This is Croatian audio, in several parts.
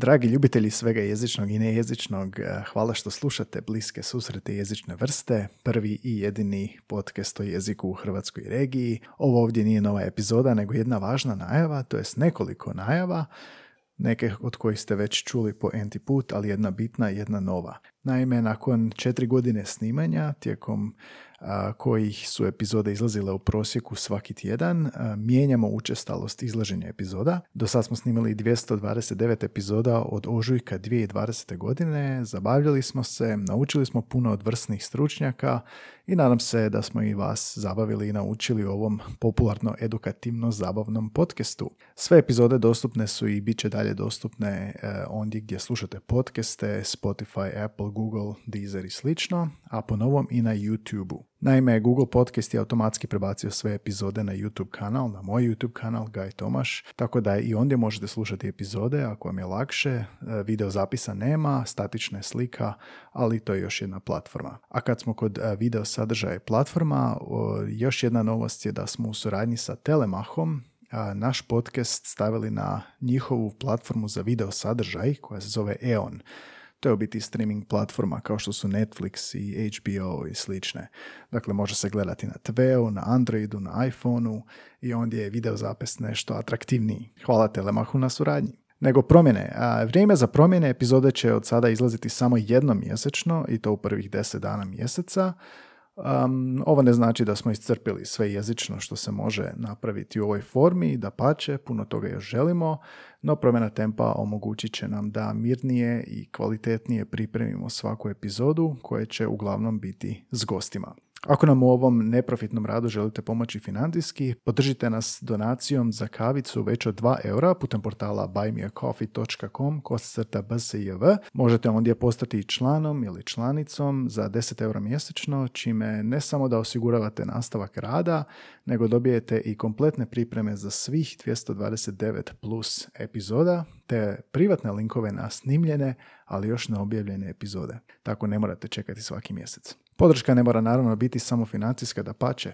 Dragi ljubitelji svega jezičnog i nejezičnog, hvala što slušate Bliske susrete jezične vrste, prvi i jedini podcast o jeziku u hrvatskoj regiji. Ovo ovdje nije nova epizoda, nego jedna važna najava, to jest nekoliko najava, neke od kojih ste već čuli po Antiput, ali jedna bitna i jedna nova. Naime, nakon 4 godine snimanja, tijekom kojih su epizode izlazile u prosjeku svaki tjedan, mijenjamo učestalost izlaženja epizoda. Do sad smo snimili 229 epizoda od ožujka 2020. godine, zabavljali smo se, naučili smo puno od vrsnih stručnjaka i nadam se da smo i vas zabavili i naučili u ovom popularno-edukativno-zabavnom podcastu. Sve epizode dostupne su i bit će dalje dostupne ondje gdje slušate podcaste, Spotify, Apple, Google, Deezer i slično, a po novom i na YouTube-u. Naime, Google Podcast je automatski prebacio sve epizode na YouTube kanal, na moj YouTube kanal Gaj Tomaš, tako da i ondje možete slušati epizode ako vam je lakše. Video zapisa nema, statična je slika, ali to je još jedna platforma. A kad smo kod video sadržaja platforma, još jedna novost je da smo u suradnji sa Telemahom naš podcast stavili na njihovu platformu za video sadržaj koja se zove EON. To je u biti streaming platforma kao što su Netflix i HBO i slične. Dakle, može se gledati na TV-u, na Androidu, na iPhone-u i ondje je video zapis nešto atraktivniji. Hvala Telemahu na suradnji. Nego promjene. Vrijeme za promjene. Epizode će od sada izlaziti samo jednom mjesečno i to u prvih 10 dana mjeseca. Ovo ne znači da smo iscrpili sve jezično što se može napraviti u ovoj formi, dapače, puno toga još želimo, no promjena tempa omogućit će nam da mirnije i kvalitetnije pripremimo svaku epizodu koja će uglavnom biti s gostima. Ako nam u ovom neprofitnom radu želite pomoći financijski, podržite nas donacijom za kavicu već od 2 eura putem portala buymeacoffee.com/bsjv. Možete ondje postati članom ili članicom za 10 eura mjesečno, čime ne samo da osiguravate nastavak rada, nego dobijete i kompletne pripreme za svih 229 plus epizoda, te privatne linkove na snimljene, ali još neobjavljene epizode. Tako ne morate čekati svaki mjesec. Podrška ne mora naravno biti samo financijska, dapače.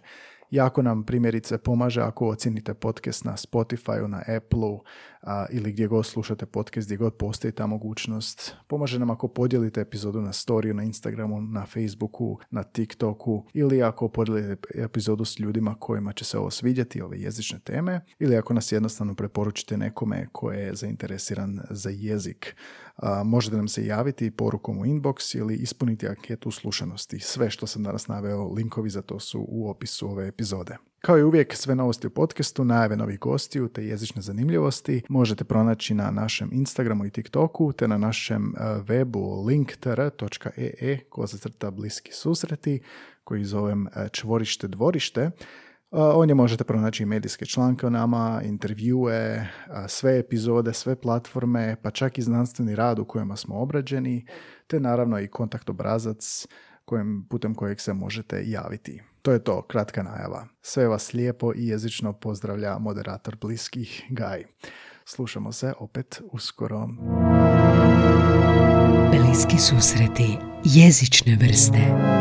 Jako nam primjerice pomaže ako ocijenite podcast na Spotify-u, na Apple-u ili gdje god slušate podcast, gdje god postoji ta mogućnost. Pomaže nam ako podijelite epizodu na storiju, na Instagramu, na Facebooku, na TikToku ili ako podijelite epizodu s ljudima kojima će se ovo svidjeti, ove jezične teme, ili ako nas jednostavno preporučite nekome ko je zainteresiran za jezik. Možete nam se javiti porukom u inbox ili ispuniti anketu slušanosti. Sve što sam danas naveo, linkovi za to su u opisu ove epizode. Kao i uvijek, sve novosti u podcastu, najave novih gostiju te jezične zanimljivosti možete pronaći na našem Instagramu i TikToku te na našem webu linktr.ee / bliski susreti, koji zovem čvorište dvorište. Ondje možete pronaći medijske članke o nama, intervjue, sve epizode, sve platforme, pa čak i znanstveni rad u kojima smo obrađeni, te naravno i kontakt obrazac putem kojeg se možete javiti. To je to, kratka najava. Sve vas lijepo i jezično pozdravlja moderator bliskih Gaj. Slušamo se opet uskoro. Bliski susreti jezične vrste.